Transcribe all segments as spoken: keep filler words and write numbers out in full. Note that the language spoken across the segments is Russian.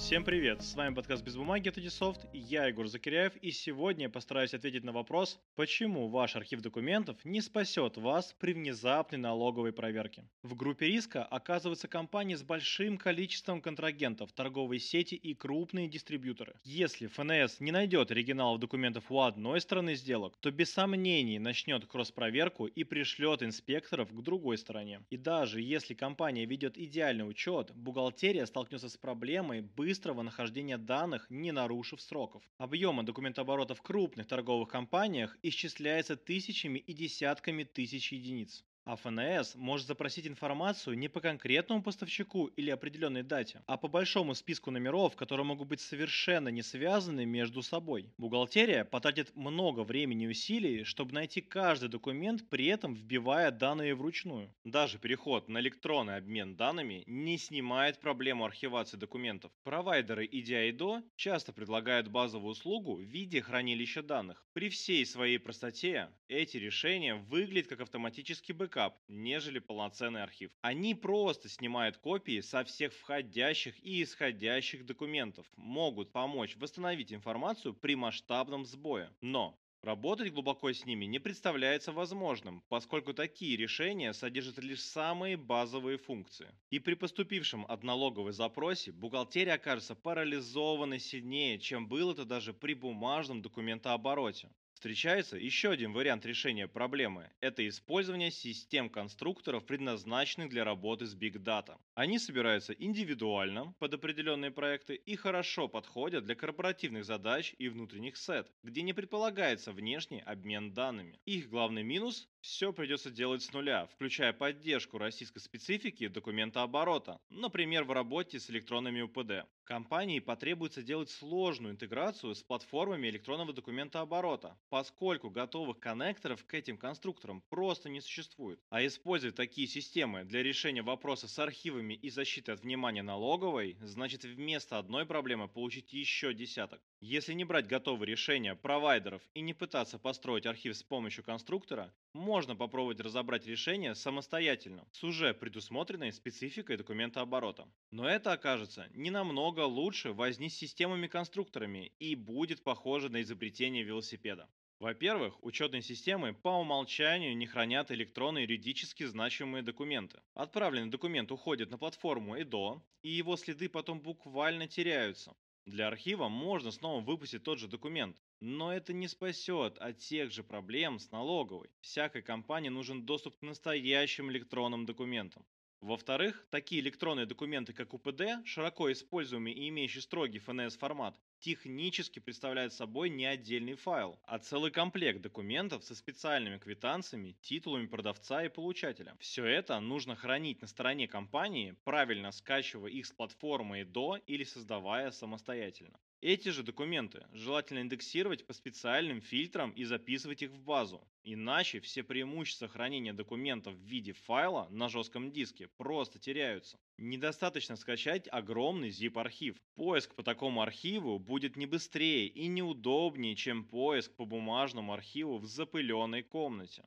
Всем привет, с вами подкаст «Без бумаги» от Edisoft, я Егор Закиряев, и сегодня я постараюсь ответить на вопрос, почему ваш архив документов не спасет вас при внезапной налоговой проверке. В группе риска оказываются компании с большим количеством контрагентов, торговые сети и крупные дистрибьюторы. Если эф эн эс не найдет оригиналов документов у одной стороны сделок, то без сомнений начнет кросс-проверку и пришлет инспекторов к другой стороне. И даже если компания ведет идеальный учет, бухгалтерия столкнется с проблемой быстрого быстрого нахождения данных, не нарушив сроков. Объемы документооборота в крупных торговых компаниях исчисляются тысячами и десятками тысяч единиц. А эф эн эс может запросить информацию не по конкретному поставщику или определенной дате, а по большому списку номеров, которые могут быть совершенно не связаны между собой. Бухгалтерия потратит много времени и усилий, чтобы найти каждый документ, при этом вбивая данные вручную. Даже переход на электронный обмен данными не снимает проблему архивации документов. Провайдеры и ди ай-ди о часто предлагают базовую услугу в виде хранилища данных. При всей своей простоте эти решения выглядят как автоматический бэкап, нежели полноценный архив. Они просто снимают копии со всех входящих и исходящих документов, могут помочь восстановить информацию при масштабном сбое. Но работать глубоко с ними не представляется возможным, поскольку такие решения содержат лишь самые базовые функции. И при поступившем от налоговой запросе бухгалтерия окажется парализованной сильнее, чем было это даже при бумажном документообороте. Встречается еще один вариант решения проблемы – это использование систем-конструкторов, предназначенных для работы с Big Data. Они собираются индивидуально под определенные проекты и хорошо подходят для корпоративных задач и внутренних сет, где не предполагается внешний обмен данными. Их главный минус – все придется делать с нуля, включая поддержку российской специфики документооборота, например, в работе с электронными у пэ дэ. Компании потребуется делать сложную интеграцию с платформами электронного документооборота, поскольку готовых коннекторов к этим конструкторам просто не существует. А использовать такие системы для решения вопроса с архивами и защиты от внимания налоговой, значит вместо одной проблемы получить еще десяток. Если не брать готовые решения провайдеров и не пытаться построить архив с помощью конструктора, можно попробовать разобрать решение самостоятельно, с уже предусмотренной спецификой документооборота. Но это окажется не намного лучше возни с системами-конструкторами и будет похоже на изобретение велосипеда. Во-первых, учетные системы по умолчанию не хранят электронные юридически значимые документы. Отправленный документ уходит на платформу и ди о, и его следы потом буквально теряются. Для архива можно снова выпустить тот же документ, но это не спасет от тех же проблем с налоговой. Всякой компании нужен доступ к настоящим электронным документам. Во-вторых, такие электронные документы, как у пэ дэ, широко используемые и имеющие строгий эф эн эс формат, технически представляют собой не отдельный файл, а целый комплект документов со специальными квитанциями, титулами продавца и получателя. Все это нужно хранить на стороне компании, правильно скачивая их с платформы и ди о или создавая самостоятельно. Эти же документы желательно индексировать по специальным фильтрам и записывать их в базу. Иначе все преимущества хранения документов в виде файла на жестком диске просто теряются. Недостаточно скачать огромный zip-архив. Поиск по такому архиву будет не быстрее и неудобнее, чем поиск по бумажному архиву в запыленной комнате.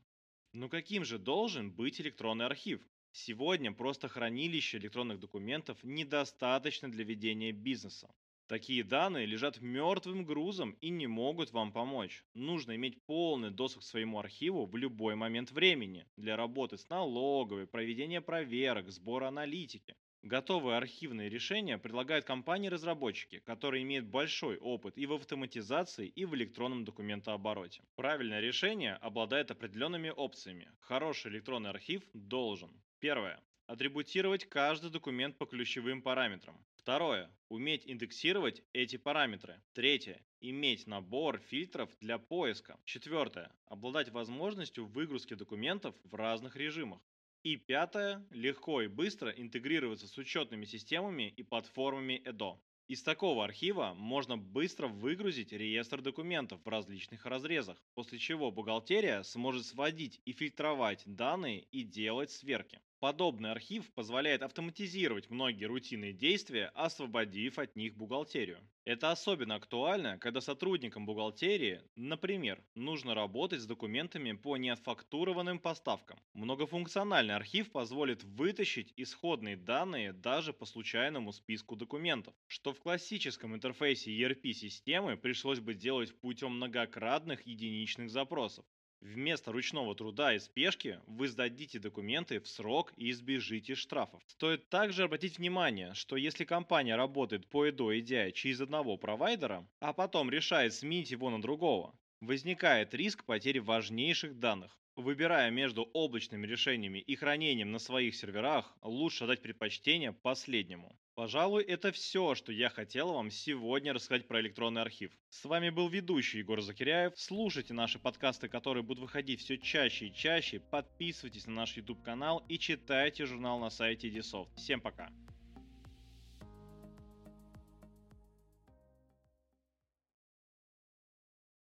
Но каким же должен быть электронный архив? Сегодня просто хранилище электронных документов недостаточно для ведения бизнеса. Такие данные лежат мертвым грузом и не могут вам помочь. Нужно иметь полный доступ к своему архиву в любой момент времени для работы с налоговой, проведения проверок, сбора аналитики. Готовые архивные решения предлагают компании-разработчики, которые имеют большой опыт и в автоматизации, и в электронном документообороте. Правильное решение обладает определенными опциями. Хороший электронный архив должен. Первое. Атрибутировать каждый документ по ключевым параметрам. Второе. Уметь индексировать эти параметры. Третье. Иметь набор фильтров для поиска. Четвертое. Обладать возможностью выгрузки документов в разных режимах. И пятое. Легко и быстро интегрироваться с учетными системами и платформами и ди о. Из такого архива можно быстро выгрузить реестр документов в различных разрезах, после чего бухгалтерия сможет сводить и фильтровать данные и делать сверки. Подобный архив позволяет автоматизировать многие рутинные действия, освободив от них бухгалтерию. Это особенно актуально, когда сотрудникам бухгалтерии, например, нужно работать с документами по неотфактурованным поставкам. Многофункциональный архив позволит вытащить исходные данные даже по случайному списку документов, что в классическом интерфейсе и эр пи-системы пришлось бы делать путем многократных единичных запросов. Вместо ручного труда и спешки вы сдадите документы в срок и избежите штрафов. Стоит также обратить внимание, что если компания работает по и ди и-ди о через одного провайдера, а потом решает сменить его на другого, возникает риск потери важнейших данных. Выбирая между облачными решениями и хранением на своих серверах, лучше отдать предпочтение последнему. Пожалуй, это все, что я хотел вам сегодня рассказать про электронный архив. С вами был ведущий Егор Закиряев. Слушайте наши подкасты, которые будут выходить все чаще и чаще. Подписывайтесь на наш YouTube-канал и читайте журнал на сайте Edisoft. Всем пока!